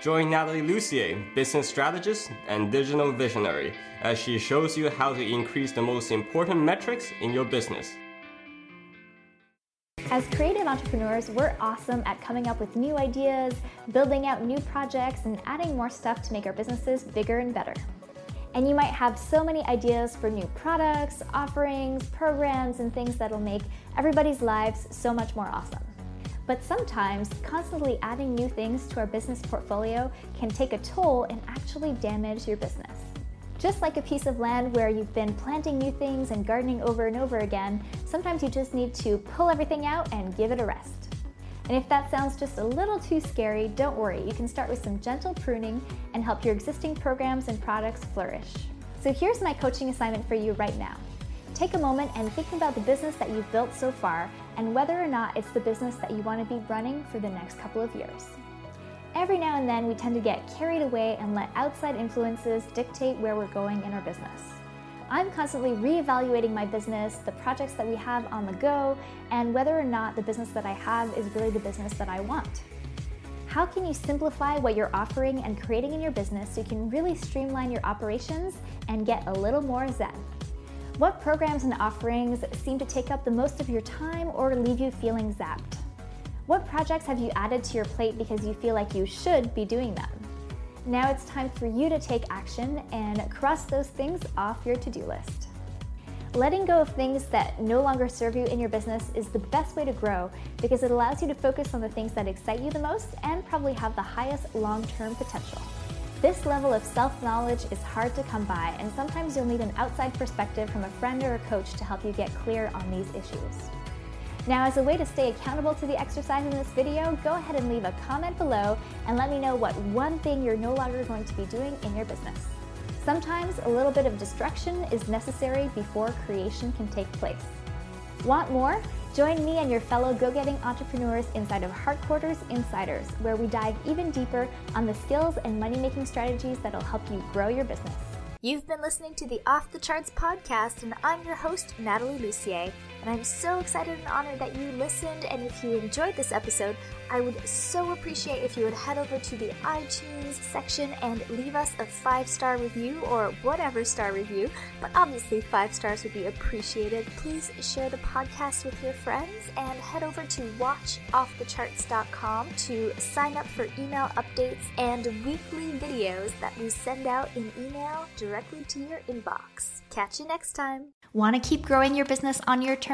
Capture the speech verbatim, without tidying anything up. Join Natalie Lussier, business strategist and digital visionary, as she shows you how to increase the most important metrics in your business. As creative entrepreneurs, we're awesome at coming up with new ideas, building out new projects, and adding more stuff to make our businesses bigger and better. And you might have so many ideas for new products, offerings, programs, and things that'll make everybody's lives so much more awesome. But sometimes, constantly adding new things to our business portfolio can take a toll and actually damage your business. Just like a piece of land where you've been planting new things and gardening over and over again, sometimes you just need to pull everything out and give it a rest. And if that sounds just a little too scary, don't worry. You can start with some gentle pruning and help your existing programs and products flourish. So here's my coaching assignment for you right now. Take a moment and think about the business that you've built so far and whether or not it's the business that you want to be running for the next couple of years. Every now and then we tend to get carried away and let outside influences dictate where we're going in our business. I'm constantly reevaluating my business, the projects that we have on the go, and whether or not the business that I have is really the business that I want. How can you simplify what you're offering and creating in your business so you can really streamline your operations and get a little more zen? What programs and offerings seem to take up the most of your time or leave you feeling zapped? What projects have you added to your plate because you feel like you should be doing them? Now it's time for you to take action and cross those things off your to-do list. Letting go of things that no longer serve you in your business is the best way to grow because it allows you to focus on the things that excite you the most and probably have the highest long-term potential. This level of self-knowledge is hard to come by, and sometimes you'll need an outside perspective from a friend or a coach to help you get clear on these issues. Now, as a way to stay accountable to the exercise in this video, go ahead and leave a comment below and let me know what one thing you're no longer going to be doing in your business. Sometimes a little bit of distraction is necessary before creation can take place. Want more? Join me and your fellow go-getting entrepreneurs inside of Heartquarters Insiders, where we dive even deeper on the skills and money-making strategies that'll help you grow your business. You've been listening to the Off the Charts podcast, and I'm your host, Natalie Lussier, and I'm so excited and honored that you listened, and if you enjoyed this episode, I would so appreciate if you would head over to the iTunes section and leave us a five-star review or whatever star review, but obviously five stars would be appreciated. Please share the podcast with your friends and head over to watch off the charts dot com to sign up for email updates and weekly videos that we send out in email directly to your inbox. Catch you next time. Want to keep growing your business on your